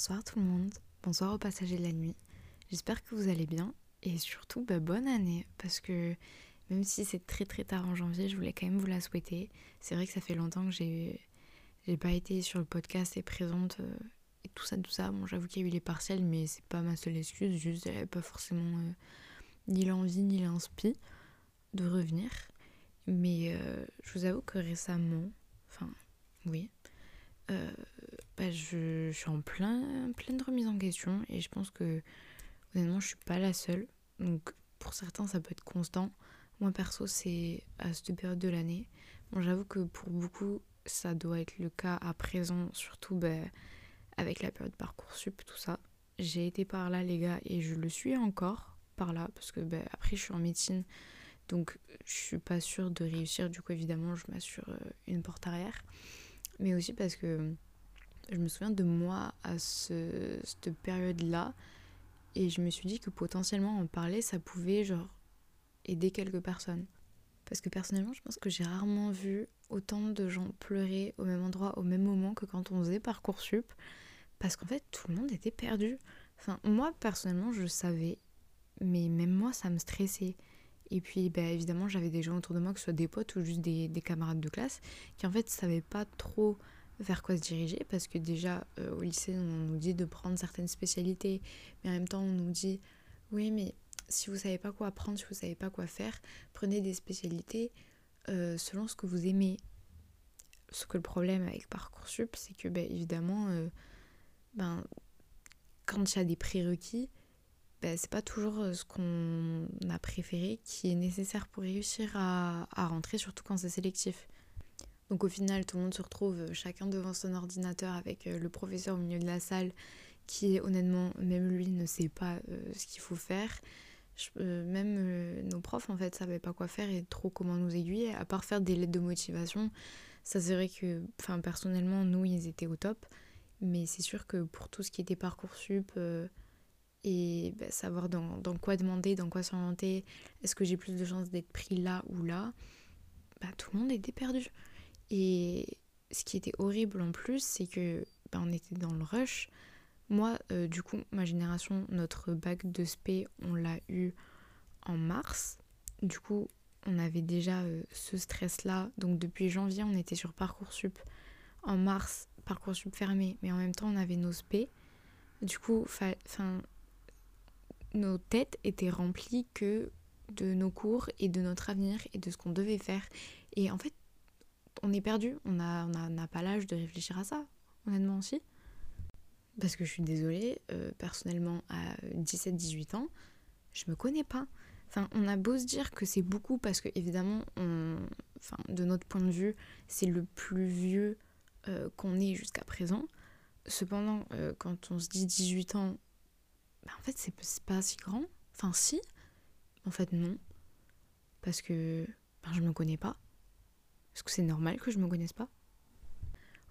Bonsoir tout le monde, bonsoir aux passagers de la nuit, j'espère que vous allez bien et surtout bonne année parce que même si c'est très tard en janvier, je voulais quand même vous la souhaiter. C'est vrai que ça fait longtemps que j'ai pas été sur le podcast et présente et tout ça, bon j'avoue qu'il y a eu les partiels mais c'est pas ma seule excuse, juste j'avais pas forcément ni l'envie ni l'inspi de revenir. Mais je vous avoue que récemment, je suis en pleine remise en question et je pense que honnêtement je suis pas la seule, donc pour certains ça peut être constant, moi perso c'est à cette période de l'année. Bon j'avoue que pour beaucoup ça doit être le cas à présent, surtout avec la période Parcoursup, tout ça. J'ai été par là les gars et je le suis encore par là parce que après je suis en médecine donc je suis pas sûre de réussir, du coup évidemment je m'assure une porte arrière. Mais aussi parce que je me souviens de moi à cette période-là et je me suis dit que potentiellement en parler, ça pouvait genre aider quelques personnes. Parce que personnellement, je pense que j'ai rarement vu autant de gens pleurer au même endroit, au même moment que quand on faisait Parcoursup. Parce qu'en fait, tout le monde était perdu. Enfin, moi, personnellement, je savais, mais même moi, ça me stressait. Et puis évidemment j'avais des gens autour de moi, que ce soit des potes ou juste des camarades de classe, qui en fait savaient pas trop vers quoi se diriger parce que déjà au lycée on nous dit de prendre certaines spécialités mais en même temps on nous dit oui mais si vous savez pas quoi apprendre, si vous savez pas quoi faire, prenez des spécialités selon ce que vous aimez. Sauf que le problème avec Parcoursup c'est que évidemment quand il y a des prérequis, c'est pas toujours ce qu'on a préféré qui est nécessaire pour réussir à rentrer, surtout quand c'est sélectif. Donc au final, tout le monde se retrouve chacun devant son ordinateur avec le professeur au milieu de la salle qui, honnêtement, même lui ne sait pas ce qu'il faut faire. Nos profs, en fait, savaient pas quoi faire et trop comment nous aiguiller, à part faire des lettres de motivation. Ça, c'est vrai que, personnellement, nous, ils étaient au top. Mais c'est sûr que pour tout ce qui était Parcoursup... et savoir dans quoi demander, dans quoi s'orienter, est-ce que j'ai plus de chances d'être pris là ou là, tout le monde était perdu. Et ce qui était horrible en plus, c'est que on était dans le rush. Moi, du coup, ma génération, notre bac de spé, on l'a eu en mars. Du coup, on avait déjà ce stress-là. Donc depuis janvier, on était sur Parcoursup. En mars, Parcoursup fermé, mais en même temps, on avait nos spé. Du coup, nos têtes étaient remplies que de nos cours et de notre avenir et de ce qu'on devait faire. Et en fait, on est perdu. On n'a pas l'âge de réfléchir à ça, honnêtement aussi. Parce que je suis désolée, personnellement, à 17-18 ans, je me connais pas. Enfin, on a beau se dire que c'est beaucoup parce que, évidemment, de notre point de vue, c'est le plus vieux qu'on ait jusqu'à présent. Cependant, quand on se dit 18 ans, en fait, c'est pas si grand. Enfin, si. En fait, non. Parce que je me connais pas. Est-ce que c'est normal que je me connaisse pas?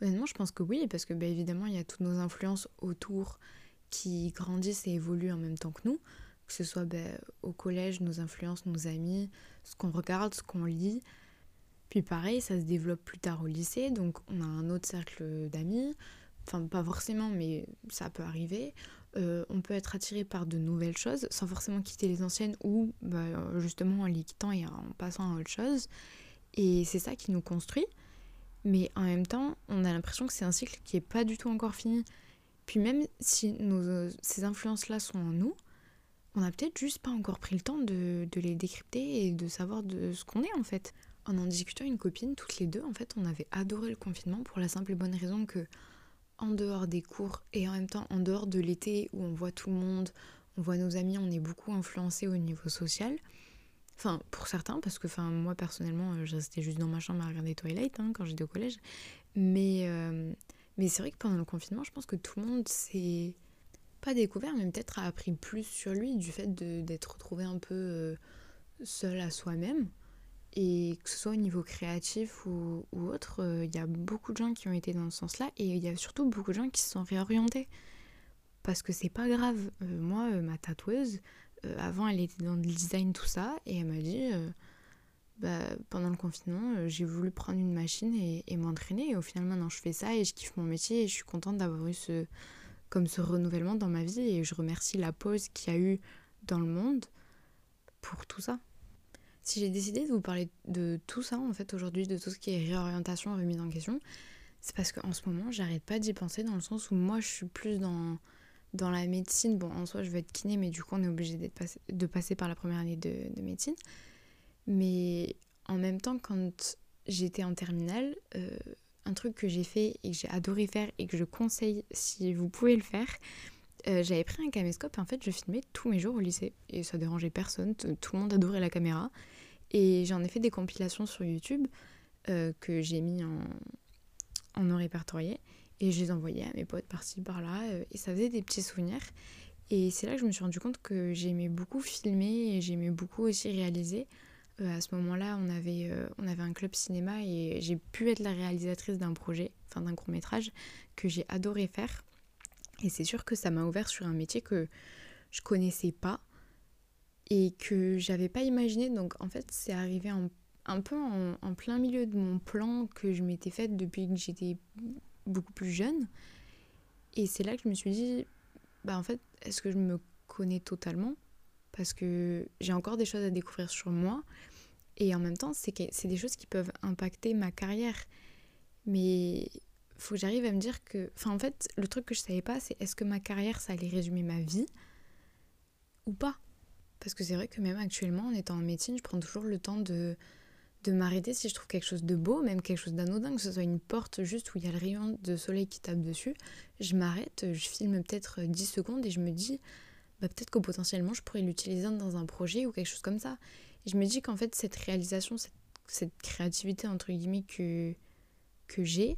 Honnêtement, je pense que oui. Parce que, évidemment, il y a toutes nos influences autour qui grandissent et évoluent en même temps que nous. Que ce soit au collège, nos influences, nos amis, ce qu'on regarde, ce qu'on lit. Puis pareil, ça se développe plus tard au lycée. Donc, on a un autre cercle d'amis. Enfin, pas forcément, mais ça peut arriver. On peut être attiré par de nouvelles choses sans forcément quitter les anciennes ou justement en les quittant et en passant à autre chose. Et c'est ça qui nous construit. Mais en même temps, on a l'impression que c'est un cycle qui n'est pas du tout encore fini. Puis même si ces influences-là sont en nous, on n'a peut-être juste pas encore pris le temps de les décrypter et de savoir de ce qu'on est en fait. En discutant une copine, toutes les deux, en fait, on avait adoré le confinement pour la simple et bonne raison que en dehors des cours et en même temps en dehors de l'été où on voit tout le monde, on voit nos amis, on est beaucoup influencés au niveau social. Enfin, pour certains, parce que moi personnellement, je restais juste dans ma chambre à regarder Twilight quand j'étais au collège. Mais c'est vrai que pendant le confinement, je pense que tout le monde s'est pas découvert, mais peut-être a appris plus sur lui du fait d'être retrouvé un peu seul à soi-même. Et que ce soit au niveau créatif ou autre, il y a beaucoup de gens qui ont été dans ce sens-là et il y a surtout beaucoup de gens qui se sont réorientés. Parce que c'est pas grave. Moi, ma tatoueuse, avant elle était dans le design, tout ça, et elle m'a dit pendant le confinement, j'ai voulu prendre une machine et m'entraîner. Et au final, maintenant je fais ça et je kiffe mon métier et je suis contente d'avoir eu ce, comme ce renouvellement dans ma vie, et je remercie la pause qu'il y a eu dans le monde pour tout ça. Si j'ai décidé de vous parler de tout ça en fait aujourd'hui, de tout ce qui est réorientation, remise en question, c'est parce qu'en ce moment j'arrête pas d'y penser, dans le sens où moi je suis plus dans la médecine. Bon, en soi je veux être kiné, mais du coup on est obligé de passer par la première année de médecine. Mais en même temps, quand j'étais en terminale, un truc que j'ai fait et que j'ai adoré faire et que je conseille si vous pouvez le faire, j'avais pris un caméscope et en fait je filmais tous mes jours au lycée et ça dérangeait personne, tout le monde adorait la caméra, et j'en ai fait des compilations sur YouTube que j'ai mis en non répertorié, et je les envoyais à mes potes par-ci par-là, et ça faisait des petits souvenirs. Et c'est là que je me suis rendu compte que j'aimais beaucoup filmer et j'aimais beaucoup aussi réaliser. À ce moment-là, on avait un club cinéma et j'ai pu être la réalisatrice d'un projet, enfin d'un court-métrage que j'ai adoré faire. Et c'est sûr que ça m'a ouvert sur un métier que je connaissais pas et que j'avais pas imaginé. Donc en fait, c'est arrivé un peu en plein milieu de mon plan que je m'étais faite depuis que j'étais beaucoup plus jeune. Et c'est là que je me suis dit, bah en fait, est-ce que je me connais totalement ? Parce que j'ai encore des choses à découvrir sur moi, et en même temps c'est des choses qui peuvent impacter ma carrière, mais faut que j'arrive à me dire que, enfin en fait le truc que je savais pas, c'est est-ce que ma carrière ça allait résumer ma vie ou pas. Parce que c'est vrai que même actuellement en étant en médecine, je prends toujours le temps de m'arrêter si je trouve quelque chose de beau, même quelque chose d'anodin, que ce soit une porte juste où il y a le rayon de soleil qui tape dessus, je m'arrête, je filme peut-être 10 secondes et je me dis bah peut-être que potentiellement je pourrais l'utiliser dans un projet ou quelque chose comme ça. Et je me dis qu'en fait cette réalisation, cette créativité entre guillemets que j'ai,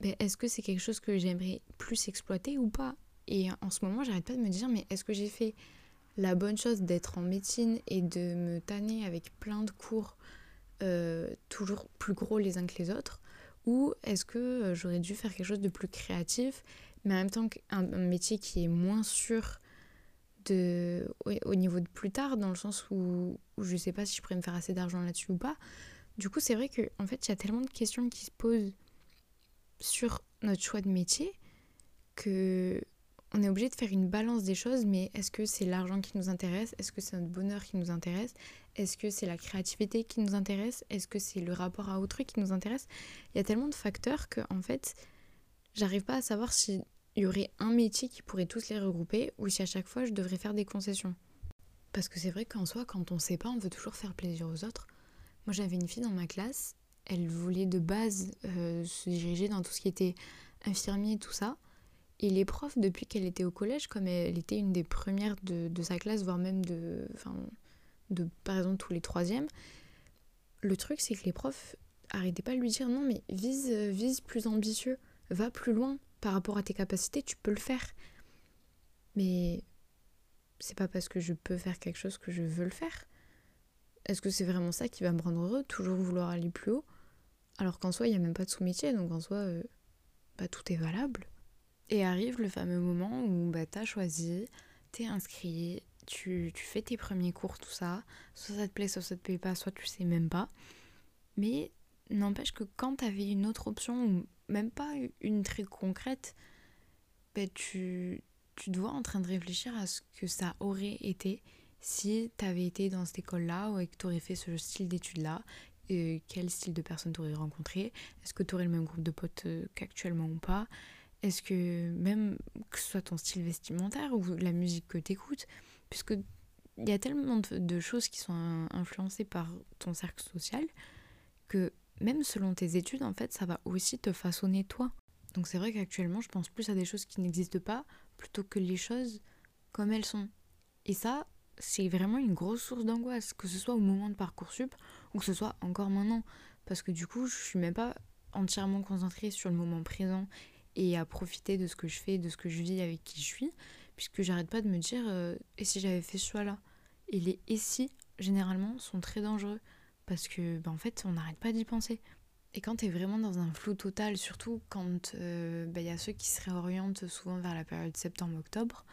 bah est-ce que c'est quelque chose que j'aimerais plus exploiter ou pas ? Et en ce moment j'arrête pas de me dire, mais est-ce que j'ai fait la bonne chose d'être en médecine et de me tanner avec plein de cours toujours plus gros les uns que les autres ? Ou est-ce que j'aurais dû faire quelque chose de plus créatif, mais en même temps un métier qui est moins sûr au niveau de plus tard, dans le sens où je sais pas si je pourrais me faire assez d'argent là-dessus ou pas. Du coup c'est vrai que en fait il y a tellement de questions qui se posent sur notre choix de métier que on est obligé de faire une balance des choses. Mais est-ce que c'est l'argent qui nous intéresse ? Est-ce que c'est notre bonheur qui nous intéresse ? Est-ce que c'est la créativité qui nous intéresse ? Est-ce que c'est le rapport à autrui qui nous intéresse ? Il y a tellement de facteurs que en fait j'arrive pas à savoir si il y aurait un métier qui pourrait tous les regrouper ou si à chaque fois je devrais faire des concessions. Parce que c'est vrai qu'en soi, quand on sait pas, on veut toujours faire plaisir aux autres. Moi j'avais une fille dans ma classe, elle voulait de base se diriger dans tout ce qui était infirmier, tout ça. Et les profs, depuis qu'elle était au collège, comme elle était une des premières de sa classe, voire même par exemple tous les troisièmes, le truc c'est que les profs arrêtaient pas de lui dire non mais vise plus ambitieux, va plus loin. Par rapport à tes capacités, tu peux le faire. Mais c'est pas parce que je peux faire quelque chose que je veux le faire. Est-ce que c'est vraiment ça qui va me rendre heureux, toujours vouloir aller plus haut ? Alors qu'en soi, il n'y a même pas de sous-métier, donc en soi, tout est valable. Et arrive le fameux moment où t'as choisi, t'es inscrit, tu fais tes premiers cours, tout ça. Soit ça te plaît, soit ça te plaît pas, soit tu sais même pas. Mais n'empêche que quand t'avais une autre option où même pas une très concrète, tu te vois en train de réfléchir à ce que ça aurait été si t'avais été dans cette école-là ou que t'aurais fait ce style d'études-là, et quel style de personne t'aurais rencontré, est-ce que t'aurais le même groupe de potes qu'actuellement ou pas, est-ce que même que ce soit ton style vestimentaire ou la musique que t'écoutes, puisque il y a tellement de choses qui sont influencées par ton cercle social que même selon tes études, en fait, ça va aussi te façonner toi. Donc c'est vrai qu'actuellement, je pense plus à des choses qui n'existent pas plutôt que les choses comme elles sont. Et ça, c'est vraiment une grosse source d'angoisse, que ce soit au moment de Parcoursup ou que ce soit encore maintenant. Parce que du coup, je suis même pas entièrement concentrée sur le moment présent et à profiter de ce que je fais, de ce que je vis, avec qui je suis, puisque j'arrête pas de me dire « et si j'avais fait ce choix-là ?» Et les « et si », généralement, sont très dangereux. Parce que, en fait, on n'arrête pas d'y penser. Et quand t'es vraiment dans un flou total, surtout quand y a ceux qui se réorientent souvent vers la période septembre-octobre,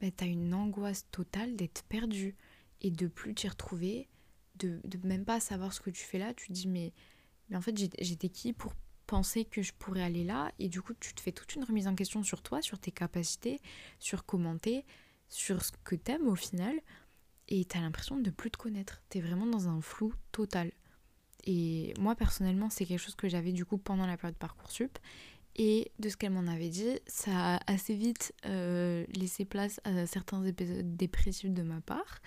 t'as une angoisse totale d'être perdu et de plus t'y retrouver, de même pas savoir ce que tu fais là. Tu te dis, mais en fait, j'étais qui pour penser que je pourrais aller là, et du coup tu te fais toute une remise en question sur toi, sur tes capacités, sur comment t'es, sur ce que t'aimes au final, et t'as l'impression de plus te connaître, t'es vraiment dans un flou total. Et moi personnellement c'est quelque chose que j'avais du coup pendant la période Parcoursup, et de ce qu'elle m'en avait dit, ça a assez vite laissé place à certains épisodes dépressifs de ma part.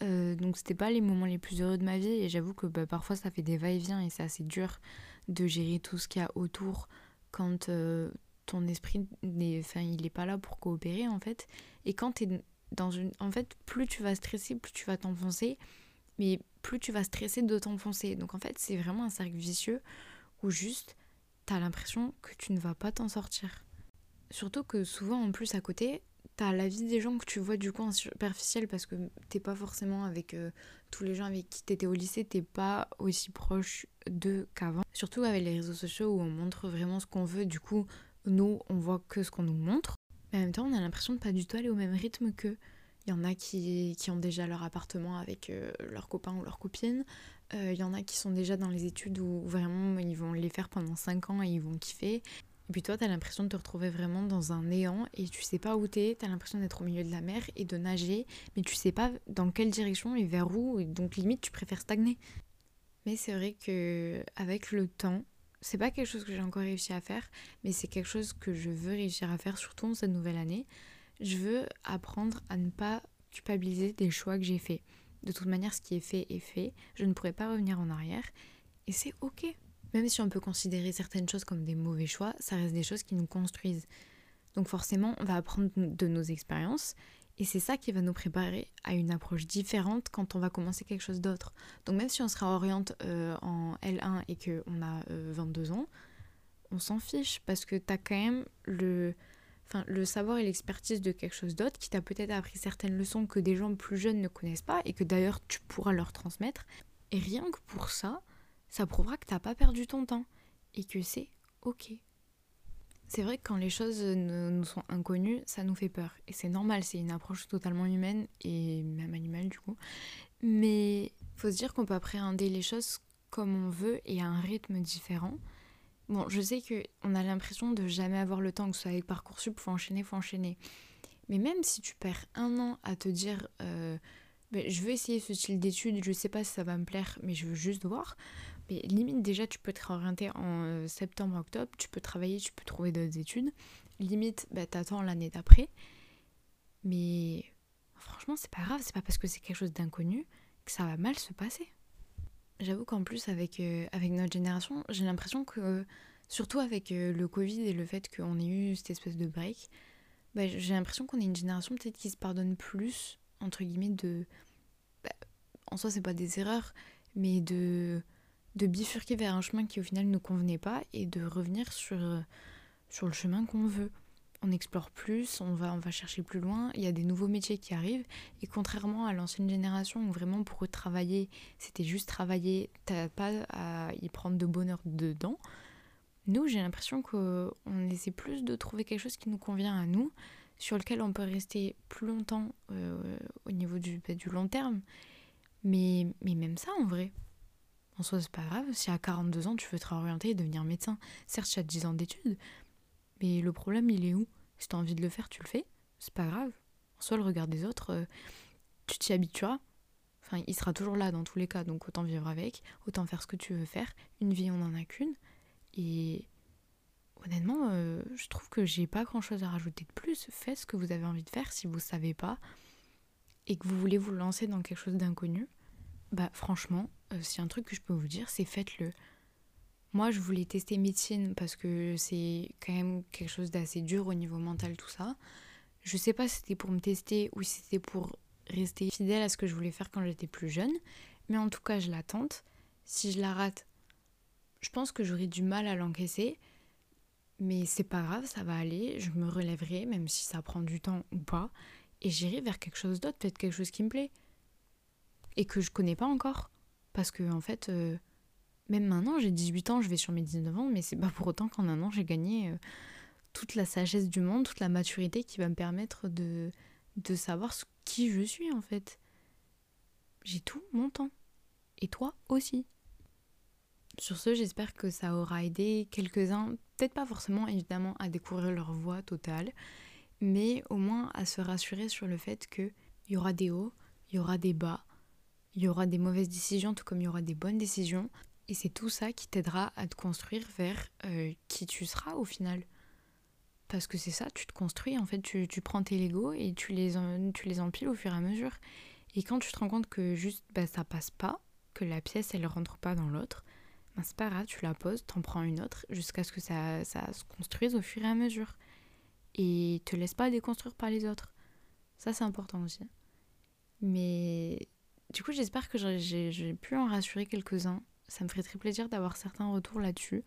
Donc c'était pas les moments les plus heureux de ma vie, et j'avoue que parfois ça fait des va-et-vient et c'est assez dur de gérer tout ce qu'il y a autour quand ton esprit il est pas là pour coopérer en fait. Et quand t'es dans une... En fait plus tu vas stresser, plus tu vas t'enfoncer, mais plus tu vas stresser de t'enfoncer. Donc en fait c'est vraiment un cercle vicieux où juste t'as l'impression que tu ne vas pas t'en sortir. Surtout que souvent en plus à côté... T'as la vie des gens que tu vois du coup en superficiel, parce que t'es pas forcément avec tous les gens avec qui t'étais au lycée, t'es pas aussi proche d'eux qu'avant. Surtout avec les réseaux sociaux où on montre vraiment ce qu'on veut, du coup nous on voit que ce qu'on nous montre. Mais en même temps on a l'impression de pas du tout aller au même rythme qu'eux. Il y en a qui ont déjà leur appartement avec leurs copains ou leurs copines. Il y en a qui sont déjà dans les études où vraiment ils vont les faire pendant 5 ans et ils vont kiffer. Et puis toi, t'as l'impression de te retrouver vraiment dans un néant et tu sais pas où t'es, t'as l'impression d'être au milieu de la mer et de nager, mais tu sais pas dans quelle direction et vers où, et donc limite tu préfères stagner. Mais c'est vrai que avec le temps, c'est pas quelque chose que j'ai encore réussi à faire, mais c'est quelque chose que je veux réussir à faire, surtout en cette nouvelle année. Je veux apprendre à ne pas culpabiliser des choix que j'ai faits. De toute manière, ce qui est fait est fait, je ne pourrai pas revenir en arrière, et c'est ok. Même si on peut considérer certaines choses comme des mauvais choix, ça reste des choses qui nous construisent. Donc forcément, on va apprendre de nos expériences, et c'est ça qui va nous préparer à une approche différente quand on va commencer quelque chose d'autre. Donc même si on se réoriente en L1 et qu'on a 22 ans, on s'en fiche, parce que t'as quand même le savoir et l'expertise de quelque chose d'autre qui t'a peut-être appris certaines leçons que des gens plus jeunes ne connaissent pas, et que d'ailleurs tu pourras leur transmettre. Et rien que pour ça... ça prouvera que t'as pas perdu ton temps et que c'est ok. C'est vrai que quand les choses nous sont inconnues, ça nous fait peur. Et c'est normal, c'est une approche totalement humaine et même animale du coup. Mais faut se dire qu'on peut appréhender les choses comme on veut et à un rythme différent. Bon, je sais qu'on a l'impression de jamais avoir le temps, que ce soit avec Parcoursup, faut enchaîner. Mais même si tu perds un an à te dire... je veux essayer ce style d'études, je sais pas si ça va me plaire, mais je veux juste voir. Mais limite, déjà, tu peux te réorienter en septembre, octobre, tu peux travailler, tu peux trouver d'autres études. Limite, t'attends l'année d'après. Mais franchement, c'est pas grave, c'est pas parce que c'est quelque chose d'inconnu que ça va mal se passer. J'avoue qu'en plus, avec notre génération, j'ai l'impression que, surtout avec le Covid et le fait qu'on ait eu cette espèce de break, j'ai l'impression qu'on est une génération peut-être qui se pardonne plus, entre guillemets, en soi c'est pas des erreurs, mais de bifurquer vers un chemin qui au final ne convenait pas et de revenir sur le chemin qu'on veut. On explore plus, on va chercher plus loin, il y a des nouveaux métiers qui arrivent, et contrairement à l'ancienne génération où vraiment pour travailler, c'était juste travailler, t'as pas à y prendre de bonheur dedans, nous j'ai l'impression qu'on essaie plus de trouver quelque chose qui nous convient à nous, sur lequel on peut rester plus longtemps au niveau du long terme. Mais même ça, en vrai, en soi, c'est pas grave. Si à 42 ans, tu veux te réorienter et devenir médecin, certes, tu as 10 ans d'études, mais le problème, il est où? Si t'as envie de le faire, tu le fais. C'est pas grave. En soi, le regard des autres, tu t'y habitueras. Enfin, il sera toujours là dans tous les cas, donc autant vivre avec, autant faire ce que tu veux faire. Une vie, on n'en a qu'une. Et... honnêtement, je trouve que j'ai pas grand chose à rajouter de plus. Faites ce que vous avez envie de faire. Si vous savez pas et que vous voulez vous lancer dans quelque chose d'inconnu, franchement, si un truc que je peux vous dire, c'est faites-le. Moi, je voulais tester médecine parce que c'est quand même quelque chose d'assez dur au niveau mental, tout ça. Je sais pas si c'était pour me tester ou si c'était pour rester fidèle à ce que je voulais faire quand j'étais plus jeune, mais en tout cas, je la tente. Si je la rate, je pense que j'aurai du mal à l'encaisser. Mais c'est pas grave, ça va aller, je me relèverai, même si ça prend du temps ou pas, et j'irai vers quelque chose d'autre, peut-être quelque chose qui me plaît, et que je connais pas encore. Parce que, en fait, même maintenant, j'ai 18 ans, je vais sur mes 19 ans, mais c'est pas pour autant qu'en un an, j'ai gagné toute la sagesse du monde, toute la maturité qui va me permettre de savoir qui je suis, en fait. J'ai tout mon temps. Et toi aussi. Sur ce, j'espère que ça aura aidé quelques-uns, peut-être pas forcément évidemment à découvrir leur voie totale, mais au moins à se rassurer sur le fait qu'il y aura des hauts, il y aura des bas, il y aura des mauvaises décisions tout comme il y aura des bonnes décisions. Et c'est tout ça qui t'aidera à te construire vers qui tu seras au final. Parce que c'est ça, tu te construis, en fait, tu prends tes Legos et tu les empiles au fur et à mesure. Et quand tu te rends compte que juste ça passe pas, que la pièce elle rentre pas dans l'autre, c'est pas grave, tu la poses, t'en prends une autre jusqu'à ce que ça se construise au fur et à mesure. Et te laisse pas déconstruire par les autres. Ça c'est important aussi. Mais du coup j'espère que j'ai pu en rassurer quelques-uns. Ça me ferait très plaisir d'avoir certains retours là-dessus.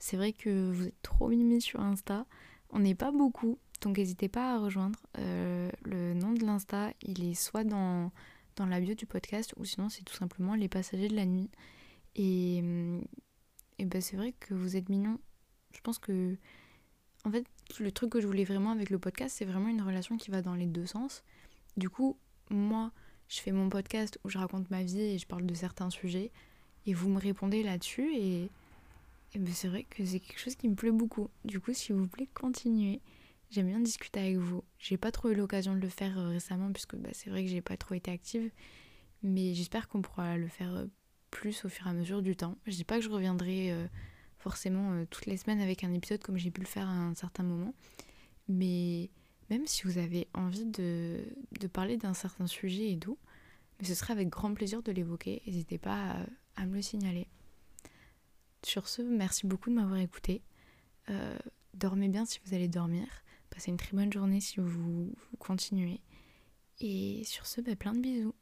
C'est vrai que vous êtes trop mimi sur Insta. On n'est pas beaucoup, donc n'hésitez pas à rejoindre. Le nom de l'Insta, il est soit dans la bio du podcast, ou sinon c'est tout simplement Les Passagers de la Nuit. Et c'est vrai que vous êtes mignons. Je pense que... En fait, le truc que je voulais vraiment avec le podcast, c'est vraiment une relation qui va dans les deux sens. Du coup, moi, je fais mon podcast où je raconte ma vie et je parle de certains sujets. Et vous me répondez là-dessus. Et c'est vrai que c'est quelque chose qui me plaît beaucoup. Du coup, s'il vous plaît, continuez. J'aime bien discuter avec vous. J'ai pas trop eu l'occasion de le faire récemment, puisque c'est vrai que j'ai pas trop été active. Mais j'espère qu'on pourra le faire plus au fur et à mesure du temps. Je dis pas que je reviendrai forcément toutes les semaines avec un épisode comme j'ai pu le faire à un certain moment, mais même si vous avez envie de parler d'un certain sujet et d'où, ce serait avec grand plaisir de l'évoquer, n'hésitez pas à me le signaler. Sur ce, merci beaucoup de m'avoir écouté. Dormez bien si vous allez dormir, passez une très bonne journée si vous continuez, et sur ce, plein de bisous.